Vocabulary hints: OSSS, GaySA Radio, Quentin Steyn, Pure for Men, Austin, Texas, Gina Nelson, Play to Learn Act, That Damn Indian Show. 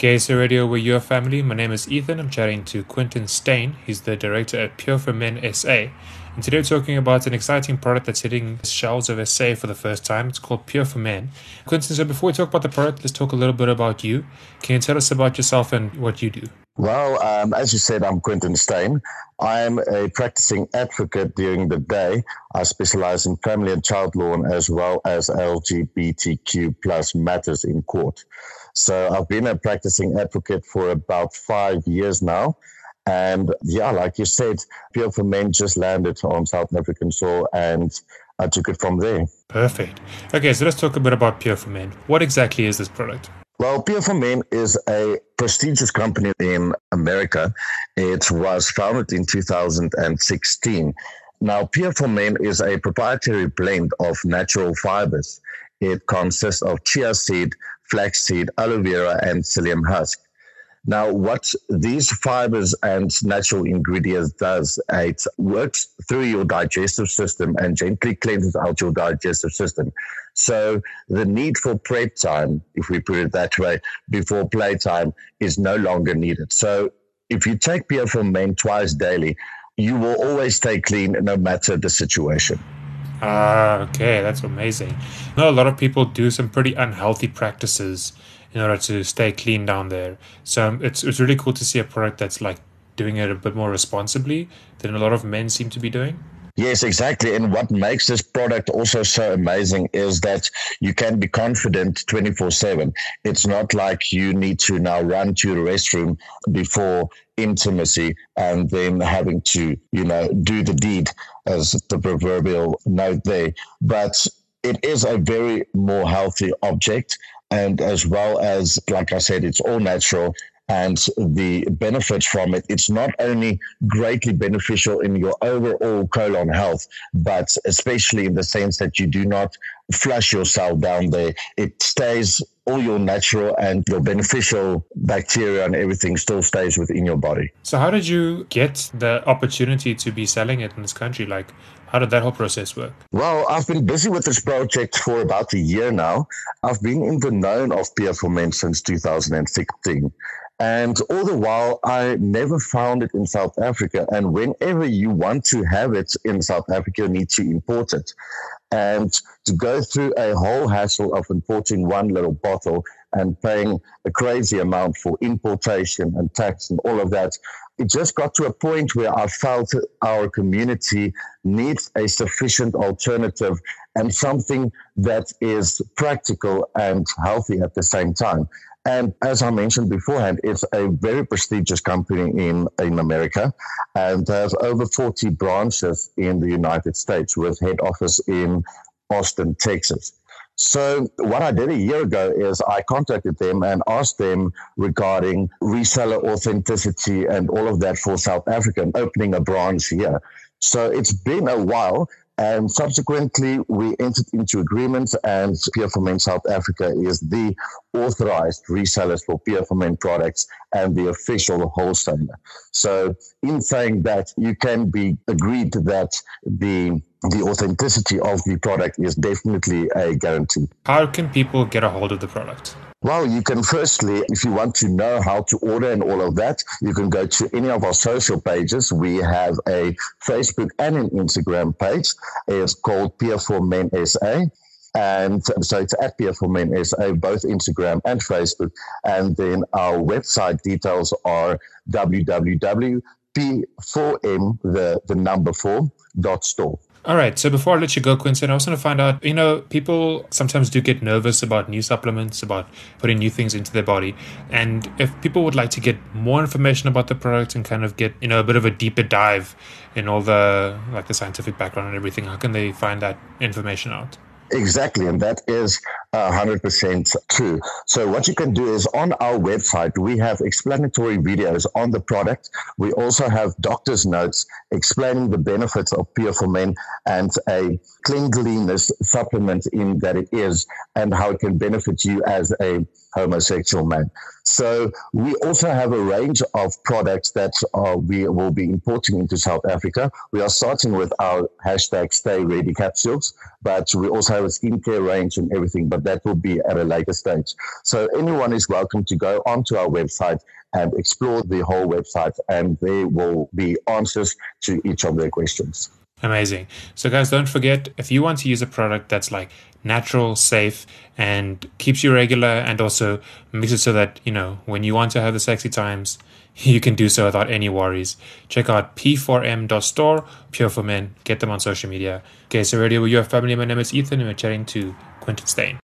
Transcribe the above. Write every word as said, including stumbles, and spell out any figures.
GaySA Radio, we're your family. My name is Ethan. I'm chatting to Quentin Steyn. He's the director at Pure for Men S A. And today we're talking about an exciting product that's hitting shelves of S A for the first time. It's called Pure for Men. Quentin, so before we talk about the product, let's talk a little bit about you. Can you tell us about yourself and what you do? Well, um, as you said, I'm Quentin Steyn. I'm a practicing advocate during the day. I specialize in family and child law and as well as L G B T Q plus matters in court. So I've been a practicing advocate for about five years now. And yeah, like you said, Pure for Men just landed on South African soil and I took it from there. Perfect. Okay, so let's talk a bit about Pure for Men. What exactly is this product? Well, Pure for Men is a prestigious company in America. It was founded in two thousand sixteen. Now, Pure for Men is a proprietary blend of natural fibers. It consists of chia seed, flaxseed, aloe vera, and psyllium husk. Now, what these fibers and natural ingredients does, it works through your digestive system and gently cleanses out your digestive system. So the need for prep time, if we put it that way, before playtime is no longer needed. So if you take Pure for Men twice daily, you will always stay clean no matter the situation. Ah, okay, that's amazing. I know a lot of people do some pretty unhealthy practices in order to stay clean down there. So it's it's really cool to see a product that's like doing it a bit more responsibly than a lot of men seem to be doing. Yes, exactly. And what makes this product also so amazing is that you can be confident twenty-four seven. It's not like you need to now run to the restroom before intimacy and then having to, you know, do the deed, as the proverbial note there. But it is a very more healthy object. And as well as, like I said, it's all natural. And the benefits from it, it's not only greatly beneficial in your overall colon health, but especially in the sense that you do not flush yourself down there. It stays, all your natural and your beneficial bacteria and everything still stays within your body. So how did you get the opportunity to be selling it in this country? Like, how did that whole process work? Well, I've been busy with this project for about a year now. I've been in the known of Pure for Men since two thousand sixteen. And all the while, I never found it in South Africa. And whenever you want to have it in South Africa, you need to import it. And to go through a whole hassle of importing one little bottle and paying a crazy amount for importation and tax and all of that, it just got to a point where I felt our community needs a sufficient alternative and something that is practical and healthy at the same time. And as I mentioned beforehand, it's a very prestigious company in, in America and has over forty branches in the United States with head office in Austin, Texas. So what I did a year ago is I contacted them and asked them regarding reseller authenticity and all of that for South Africa and opening a branch here. So it's been a while. And subsequently, we entered into agreements, and Pure for Men South Africa is the authorized resellers for Pure for Men products and the official wholesaler. So in saying that, you can be agreed that the the authenticity of the product is definitely a guarantee. How can people get a hold of the product? Well, you can firstly, if you want to know how to order and all of that, you can go to any of our social pages. We have a Facebook and an Instagram page. It's called Pure for Men S A. And so it's at Pure for Men S A, both Instagram and Facebook. And then our website details are w w w dot p four m, the, the number four, dot store. All right, so before I let you go, Quentin, I also want to find out, you know, people sometimes do get nervous about new supplements, about putting new things into their body. And if people would like to get more information about the product and kind of get, you know, a bit of a deeper dive in all the, like the scientific background and everything, how can they find that information out? Exactly, and that is one hundred percent true. So what you can do is on our website, we have explanatory videos on the product. We also have doctor's notes explaining the benefits of Pure for Men and a cleanliness supplement in that it is and how it can benefit you as a homosexual man. So we also have a range of products that uh, we will be importing into South Africa. We are starting with our hashtag Stay Ready capsules, but we also have a skincare range and everything. But but that will be at a later stage. So anyone is welcome to go onto our website and explore the whole website, and there will be answers to each of their questions. Amazing. So guys, don't forget, if you want to use a product that's like natural, safe, and keeps you regular, and also makes it so that, you know, when you want to have the sexy times, you can do so without any worries. Check out p four m dot store, Pure for Men. Get them on social media. GaySA Radio, we are family. My name is Ethan, and we're chatting to Quentin Steyn.